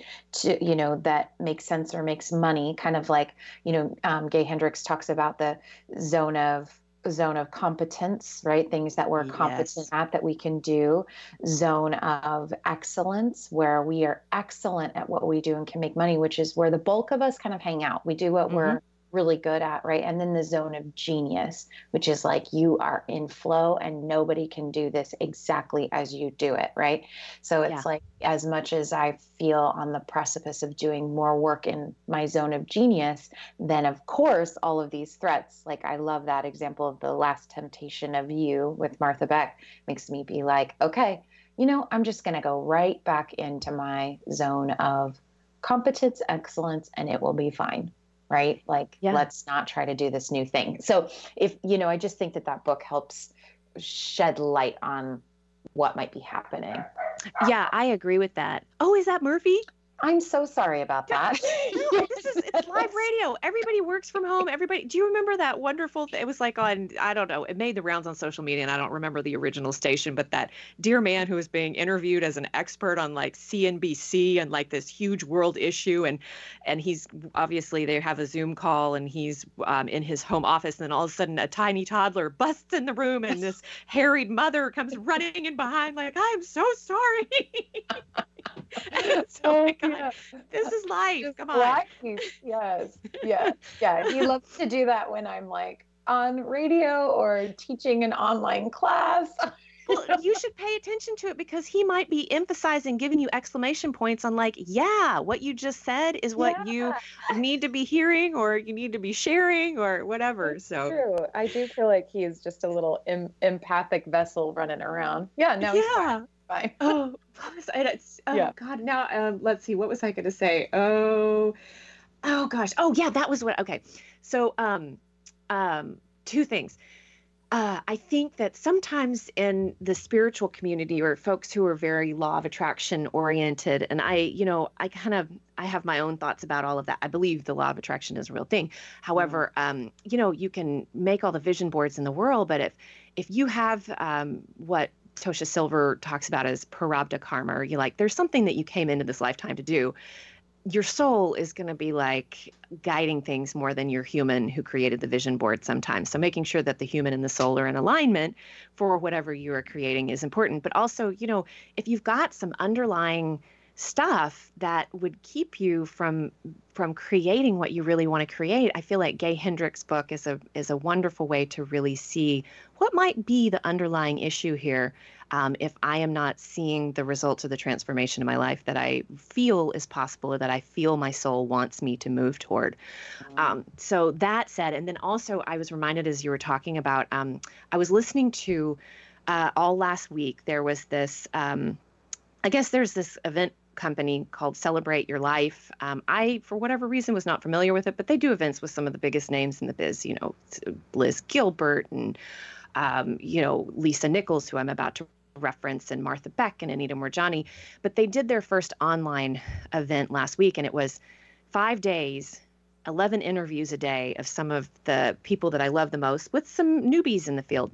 to, you know, that makes sense or makes money. Kind of like, you know, um, Gay Hendricks talks about the zone of zone of competence, right? Things that we're competent yes. at that we can do. Zone of excellence, where we are excellent at what we do and can make money, which is where the bulk of us kind of hang out. We do what mm-hmm. we're really good at, right? And then the zone of genius, which is like you are in flow and nobody can do this exactly as you do it, right? So it's yeah. like, as much as I feel on the precipice of doing more work in my zone of genius, then of course all of these threats, like I love that example of The Last Temptation of You with Martha Beck, makes me be like, okay, you know, I'm just going to go right back into my zone of competence, excellence, and it will be fine. Right? Like, yeah. let's not try to do this new thing. So if, you know, I just think that that book helps shed light on what might be happening. Yeah, I agree with that. Oh, is that Murphy? I'm so sorry about that. No, no, this is, it's live radio. Everybody works from home. Everybody. Do you remember that wonderful thing? It was like on, I don't know, it made the rounds on social media, and I don't remember the original station, but that dear man who was being interviewed as an expert on like C N B C and like this huge world issue. And, and he's obviously, they have a Zoom call, and he's um, in his home office. And then all of a sudden a tiny toddler busts in the room, and this harried mother comes running in behind like, I'm so sorry. So, oh my God, yeah. This is life. Just come on. Life. Yes. Yeah. Yeah. He loves to do that when I'm like on radio or teaching an online class. Well, you should pay attention to it, because he might be emphasizing, giving you exclamation points on like, yeah, what you just said is what yeah. you need to be hearing, or you need to be sharing, or whatever. It's so true. I do feel like he is just a little em empathic vessel running around. Yeah. No. Yeah. Bye. Oh, it's, oh yeah. God. Now, um, let's see. What was I going to say? Oh, oh gosh. Oh yeah, that was what, okay. So, um, um, two things. Uh, I think that sometimes in the spiritual community, or folks who are very law of attraction oriented, and I, you know, I kind of, I have my own thoughts about all of that. I believe the law of attraction is a real thing. However, mm-hmm. um, you know, you can make all the vision boards in the world, but if, if you have, um, what, Tosha Silver talks about as Prarabdha karma, or you like, there's something that you came into this lifetime to do. Your soul is going to be like guiding things more than your human who created the vision board sometimes. So making sure that the human and the soul are in alignment for whatever you are creating is important. But also, you know, if you've got some underlying stuff that would keep you from from creating what you really want to create, I feel like Gay Hendricks' book is a is a wonderful way to really see what might be the underlying issue here. Um, if I am not seeing the results of the transformation in my life that I feel is possible, or that I feel my soul wants me to move toward. Mm-hmm. Um, so that said, and then also I was reminded as you were talking about, um, I was listening to uh, all last week. There was this, um, I guess there's this event company called Celebrate Your Life. Um, I, for whatever reason, was not familiar with it, but they do events with some of the biggest names in the biz, you know, Liz Gilbert and, um, you know, Lisa Nichols, who I'm about to reference, and Martha Beck and Anita Moorjani. But they did their first online event last week, and it was five days, eleven interviews a day of some of the people that I love the most, with some newbies in the field.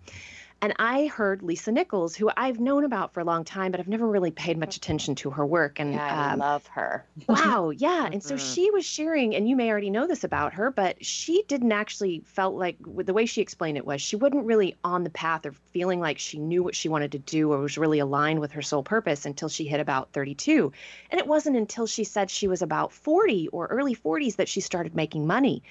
And I heard Lisa Nichols, who I've known about for a long time, but I've never really paid much attention to her work. And yeah, I um, love her. Wow. Yeah. And so she was sharing, and you may already know this about her, but she didn't actually felt like, with the way she explained it was, she wasn't really on the path of feeling like she knew what she wanted to do or was really aligned with her soul purpose until she hit about thirty-two. And it wasn't until she said she was about forty or early forties that she started making money.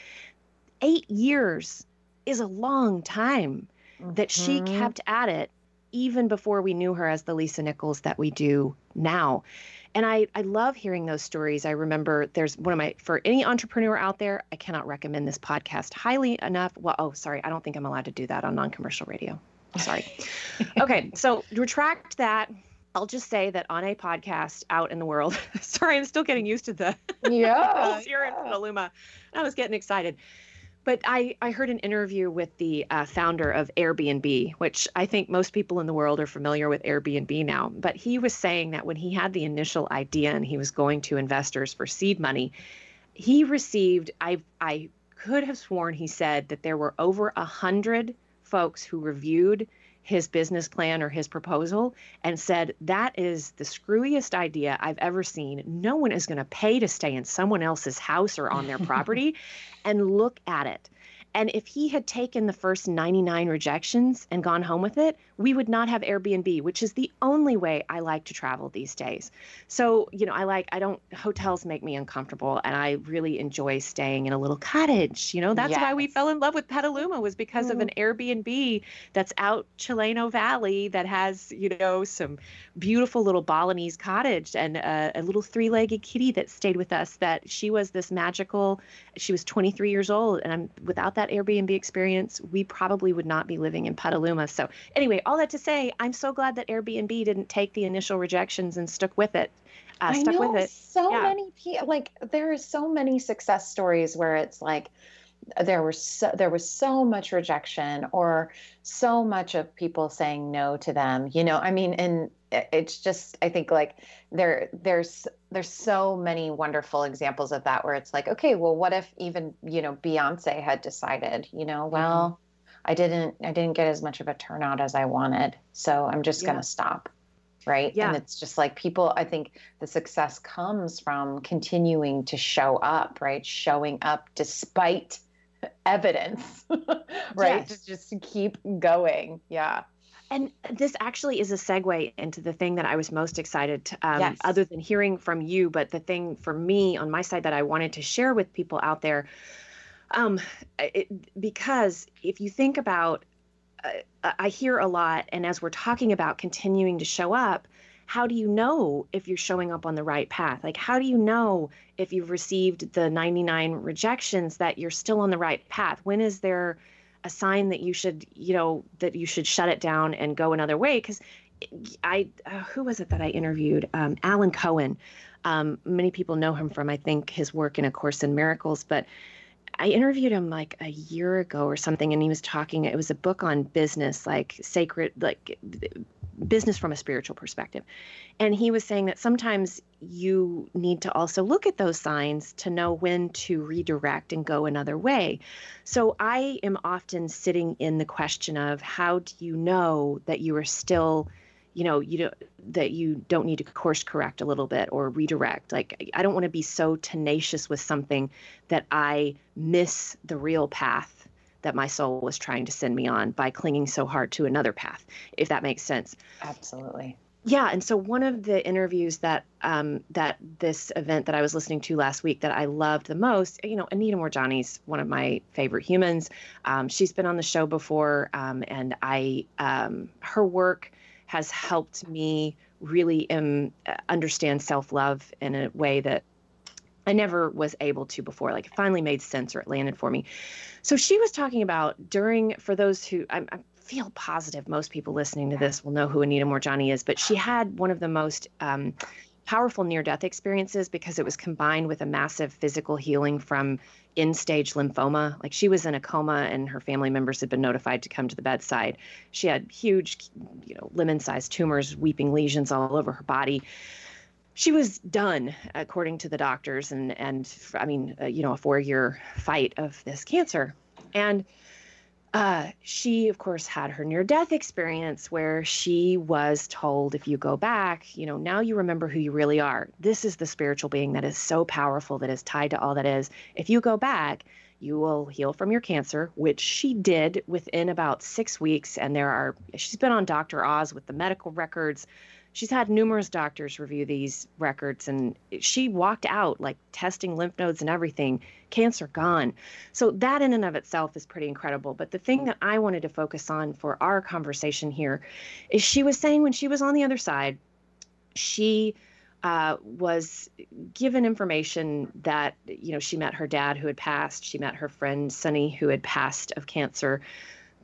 Eight years is a long time. That she kept at it even before we knew her as the Lisa Nichols that we do now. And I, I love hearing those stories. I remember there's one of my, for any entrepreneur out there, I cannot recommend this podcast highly enough. Well, oh, sorry. I don't think I'm allowed to do that on non-commercial radio. Sorry. Okay. So retract that. I'll just say that on a podcast out in the world, sorry, I'm still getting used to the, yeah, here in Petaluma. I was getting excited. But I, I heard an interview with the uh, founder of Airbnb, which I think most people in the world are familiar with Airbnb now. But he was saying that when he had the initial idea and he was going to investors for seed money, he received, I, I could have sworn he said that there were over one hundred folks who reviewed his business plan or his proposal and said, that is the screwiest idea I've ever seen. No one is going to pay to stay in someone else's house or on their property. And look at it. And if he had taken the first ninety-nine rejections and gone home with it, we would not have Airbnb, which is the only way I like to travel these days. So, you know, I like, I don't, hotels make me uncomfortable, and I really enjoy staying in a little cottage. You know, that's yes. why we fell in love with Petaluma, was because mm-hmm. of an Airbnb that's out Chileno Valley that has, you know, some beautiful little Balinese cottage and a, a little three-legged kitty that stayed with us, that she was this magical, she was twenty-three years old, and I'm, without that That Airbnb experience, we probably would not be living in Petaluma. So anyway, all that to say, I'm so glad that Airbnb didn't take the initial rejections and stuck with it. Uh, stuck I know with it. So yeah. many people, like there are so many success stories where it's like, there were so, there was so much rejection or so much of people saying no to them, you know, I mean, and it's just, I think like there, there's, there's so many wonderful examples of that where it's like, okay, well, what if even, you know, Beyonce had decided, you know, well, I didn't, I didn't get as much of a turnout as I wanted, so I'm just yeah. going to stop. Right. Yeah. And it's just like people, I think the success comes from continuing to show up, right. Showing up despite evidence, right. Yes. Just to keep going. Yeah. And this actually is a segue into the thing that I was most excited to, um, yes. other than hearing from you, but the thing for me on my side that I wanted to share with people out there, um, it, because if you think about, uh, I hear a lot, and as we're talking about continuing to show up, how do you know if you're showing up on the right path? Like, how do you know if you've received the ninety-nine rejections that you're still on the right path? When is there a sign that you should, you know, that you should shut it down and go another way? Because I, uh, who was it that I interviewed? Um, Alan Cohen. Um, many people know him from, I think, his work in A Course in Miracles, but I interviewed him like a year ago or something, and he was talking, it was a book on business, like sacred, like business from a spiritual perspective. And he was saying that sometimes you need to also look at those signs to know when to redirect and go another way. So I am often sitting in the question of, how do you know that you are still, you know, you don't, that you don't need to course correct a little bit or redirect. Like, I don't want to be so tenacious with something that I miss the real path that my soul was trying to send me on by clinging so hard to another path, if that makes sense. Absolutely. Yeah. And so one of the interviews that, um, that this event that I was listening to last week that I loved the most, you know, Anita Moorjani's one of my favorite humans. Um, she's been on the show before. Um, and I, um, her work has helped me really um, understand self-love in a way that I never was able to before. Like, it finally made sense, or it landed for me. So she was talking about during, for those who, I, I feel positive most people listening to this will know who Anita Moorjani is, but she had one of the most um, powerful near-death experiences, because it was combined with a massive physical healing from end-stage lymphoma. Like, she was in a coma, and her family members had been notified to come to the bedside. She had huge, you know, lemon-sized tumors, weeping lesions all over her body. She was done, according to the doctors, and, and I mean, uh, you know, a four-year fight of this cancer. And Uh, she, of course, had her near-death experience where she was told, if you go back, you know, now you remember who you really are. This is the spiritual being that is so powerful, that is tied to all that is. If you go back, you will heal from your cancer, which she did within about six weeks. And there are, she's been on Doctor Oz with the medical records. She's had numerous doctors review these records, and she walked out, like, testing lymph nodes and everything, cancer gone. So that in and of itself is pretty incredible. But the thing that I wanted to focus on for our conversation here is, she was saying when she was on the other side, she uh, was given information that, you know, she met her dad who had passed. She met her friend Sunny, who had passed of cancer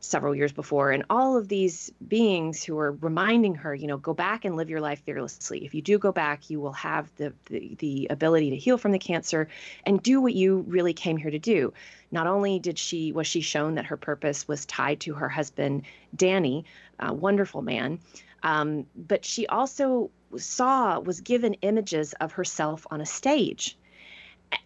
several years before, and all of these beings who are reminding her, you know, go back and live your life fearlessly. If you do go back, you will have the, the, the ability to heal from the cancer and do what you really came here to do. Not only did she, was she shown that her purpose was tied to her husband, Danny, a wonderful man, um, but she also saw, was given images of herself on a stage,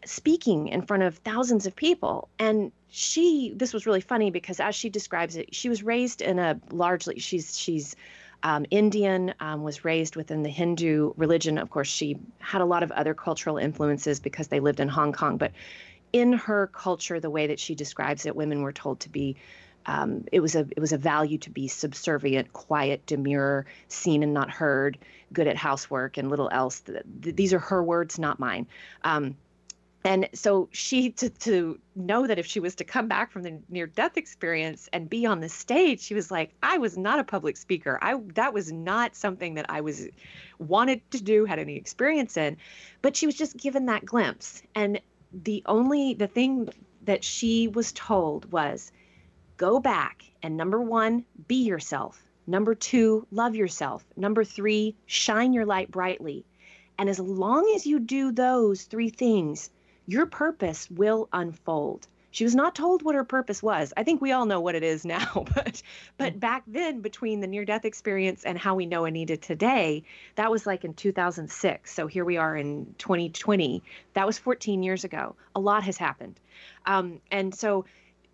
speaking in front of thousands of people. And she, this was really funny because as she describes it, she was raised in a largely, she's, she's um, Indian, um, was raised within the Hindu religion. Of course, she had a lot of other cultural influences because they lived in Hong Kong, but in her culture, the way that she describes it, women were told to be, um, it was a, it was a value to be subservient, quiet, demure, seen and not heard, good at housework and little else. These are her words, not mine. Um, And so she, to, to know that if she was to come back from the near-death experience and be on the stage, she was like, I was not a public speaker. I, that was not something that I was wanted to do, had any experience in, but she was just given that glimpse. And the only, the thing that she was told was, go back and number one, be yourself. Number two, love yourself. Number three, shine your light brightly. And as long as you do those three things, your purpose will unfold. She was not told what her purpose was. I think we all know what it is now, but but back then, between the near-death experience and how we know Anita today, that was like in two thousand six. So here we are in twenty twenty. That was fourteen years ago. A lot has happened. Um, and so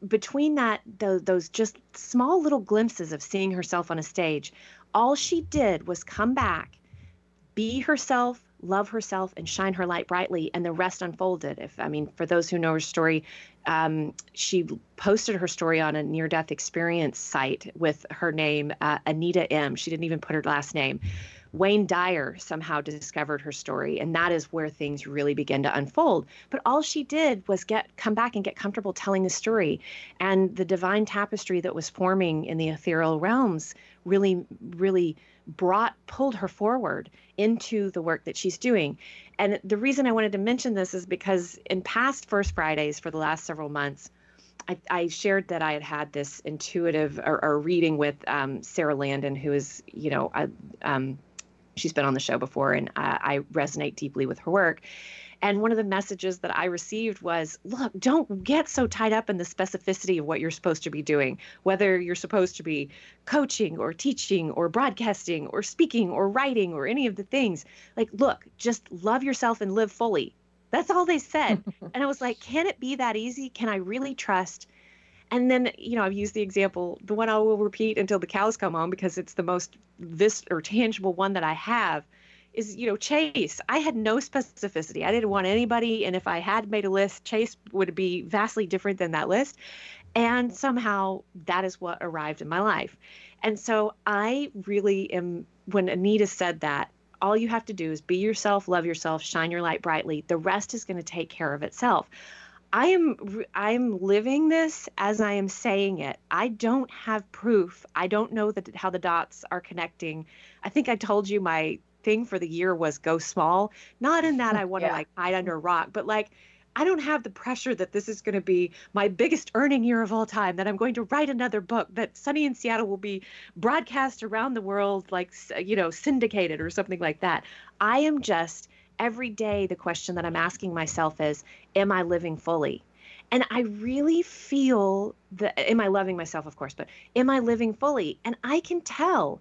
between that, th- those just small little glimpses of seeing herself on a stage, all she did was come back, be herself, love herself, and shine her light brightly, and the rest unfolded. If I mean, for those who know her story, um, she posted her story on a near-death experience site with her name, uh, Anita M. She didn't even put her last name. Wayne Dyer somehow discovered her story, and that is where things really begin to unfold. But all she did was get come back and get comfortable telling the story, and the divine tapestry that was forming in the ethereal realms really, really brought, pulled her forward into the work that she's doing. And the reason I wanted to mention this is because in past First Fridays for the last several months, I, I shared that I had had this intuitive or, or reading with um, Sarah Landon, who is, you know, I, um, she's been on the show before, and I, I resonate deeply with her work. And one of the messages that I received was, look, don't get so tied up in the specificity of what you're supposed to be doing, whether you're supposed to be coaching or teaching or broadcasting or speaking or writing or any of the things. Like, look, just love yourself and live fully. That's all they said. And I was like, can it be that easy? Can I really trust? And then, you know, I've used the example, the one I will repeat until the cows come home, because it's the most vis- or tangible one that I have. Is, you know, Chase. I had no specificity. I didn't want anybody. And if I had made a list, Chase would be vastly different than that list. And somehow that is what arrived in my life. And so I really am, when Anita said that, all you have to do is be yourself, love yourself, shine your light brightly. The rest is going to take care of itself. I am I'm living this as I am saying it. I don't have proof. I don't know that how the dots are connecting. I think I told you my thing for the year was go small. Not in that I want yeah. to like hide under a rock, but like, I don't have the pressure that this is going to be my biggest earning year of all time, that I'm going to write another book, that Sunny in Seattle will be broadcast around the world, like, you know, syndicated or something like that. I am just, every day, the question that I'm asking myself is, am I living fully? And I really feel that, am I loving myself, of course, but am I living fully? And I can tell.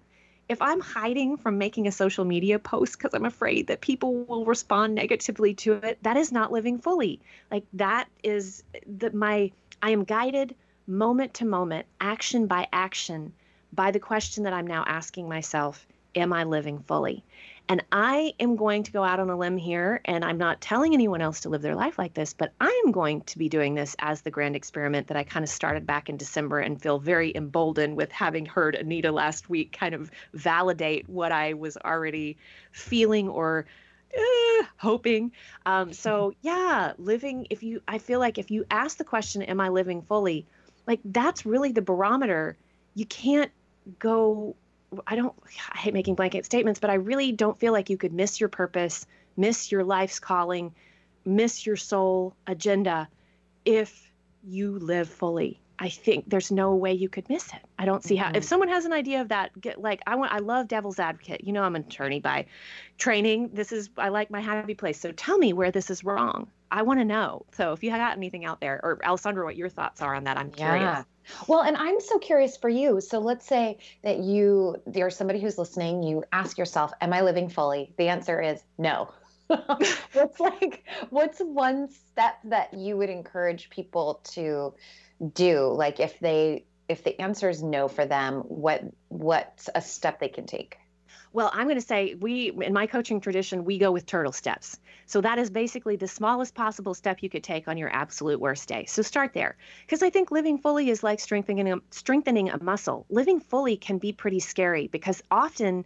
If I'm hiding from making a social media post because I'm afraid that people will respond negatively to it, that is not living fully. Like that is that my, I am guided moment to moment, action by action, by the question that I'm now asking myself, am I living fully? And I am going to go out on a limb here, and I'm not telling anyone else to live their life like this, but I am going to be doing this as the grand experiment that I kind of started back in December, and feel very emboldened with having heard Anita last week kind of validate what I was already feeling or eh, hoping. Um, so yeah, living, if you, I feel like if you ask the question, am I living fully? Like that's really the barometer. You can't go I don't, I hate making blanket statements, but I really don't feel like you could miss your purpose, miss your life's calling, miss your soul agenda if you live fully. I think there's no way you could miss it. I don't see how, mm-hmm. if someone has an idea of that, get like, I want, I love devil's advocate. You know, I'm an attorney by training. This is, I like my happy place. So tell me where this is wrong. I want to know. So if you got anything out there, or Alysondra, what your thoughts are on that, I'm curious. Yeah. Well, and I'm so curious for you. So let's say that you, there's somebody who's listening, you ask yourself, am I living fully? The answer is no. What's like, what's one step that you would encourage people to do? Like if they, if the answer is no for them, what, what's a step they can take? Well, I'm going to say we, in my coaching tradition, we go with turtle steps. So that is basically the smallest possible step you could take on your absolute worst day. So start there, because I think living fully is like strengthening a, strengthening a muscle. Living fully can be pretty scary, because often,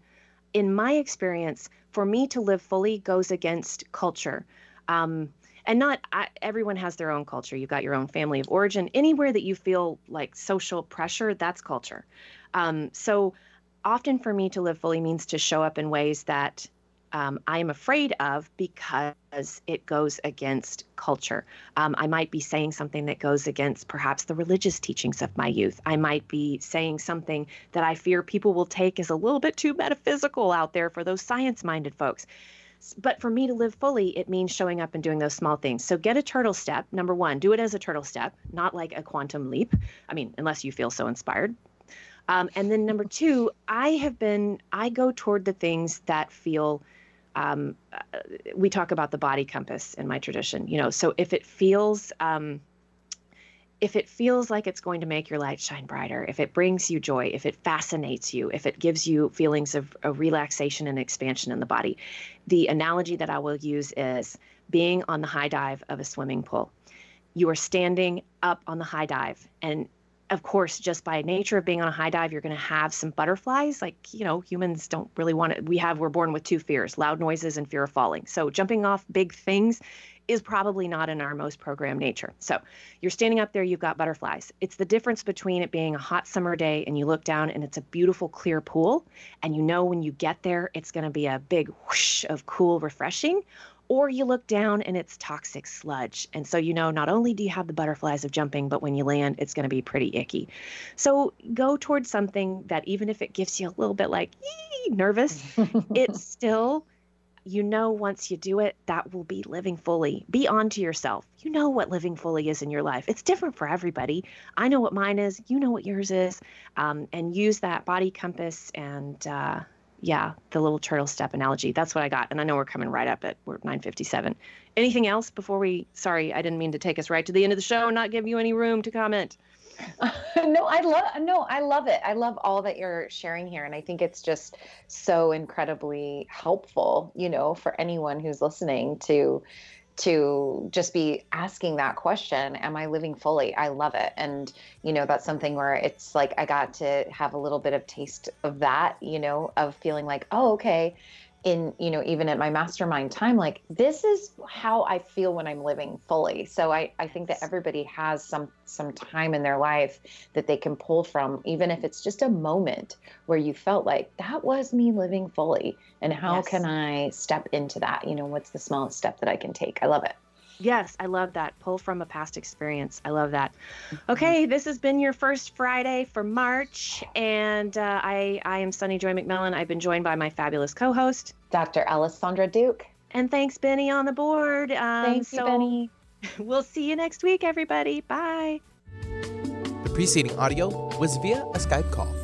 in my experience, for me to live fully goes against culture. Um, and not I, everyone has their own culture. You've got your own family of origin. Anywhere that you feel like social pressure, that's culture. Um, so often for me to live fully means to show up in ways that um, I am afraid of because it goes against culture. Um, I might be saying something that goes against perhaps the religious teachings of my youth. I might be saying something that I fear people will take as a little bit too metaphysical out there for those science-minded folks. But for me to live fully, it means showing up and doing those small things. So get a turtle step. Number one, do it as a turtle step, not like a quantum leap. I mean, unless you feel so inspired. Um, and then number two, I have been, I go toward the things that feel, um, uh, we talk about the body compass in my tradition, you know, so if it feels, um, if it feels like it's going to make your light shine brighter, if it brings you joy, if it fascinates you, if it gives you feelings of, of relaxation and expansion in the body. The analogy that I will use is being on the high dive of a swimming pool. You are standing up on the high dive. And of course, just by nature of being on a high dive, you're going to have some butterflies. Like, you know, humans don't really want it. We have, we're born with two fears, loud noises and fear of falling. So jumping off big things is probably not in our most programmed nature. So you're standing up there, you've got butterflies. It's the difference between it being a hot summer day and you look down and it's a beautiful clear pool. And you know, when you get there, it's going to be a big whoosh of cool refreshing, or you look down and it's toxic sludge. And so, you know, not only do you have the butterflies of jumping, but when you land, it's going to be pretty icky. So go towards something that even if it gives you a little bit like nervous, it's still, you know, once you do it, that will be living fully. Be on to yourself. You know what living fully is in your life. It's different for everybody. I know what mine is. You know what yours is. Um, and use that body compass and, uh, yeah, the little turtle step analogy. That's what I got. And I know we're coming right up at we're nine fifty-seven. Anything else before we, sorry, I didn't mean to take us right to the end of the show and not give you any room to comment. no, I love, no, I love it. I love all that you're sharing here. And I think it's just so incredibly helpful, you know, for anyone who's listening to, to just be asking that question, am I living fully? I love it. And, you know, that's something where it's like, I got to have a little bit of taste of that, you know, of feeling like, oh, okay. In, you know, even at my mastermind time, like this is how I feel when I'm living fully. So I, I think that everybody has some, some time in their life that they can pull from, even if it's just a moment where you felt like that was me living fully. And how yes. can I step into that? You know, what's the smallest step that I can take? I love it. Yes, I love that. Pull from a past experience. I love that. Okay, this has been your first Friday for March, and uh, I, I am Sunny Joy McMillan. I've been joined by my fabulous co-host, Doctor Alysondra Duke. And thanks, Benny, on the board. Um, Thank you, so Benny. We'll see you next week, everybody. Bye. The preceding audio was via a Skype call.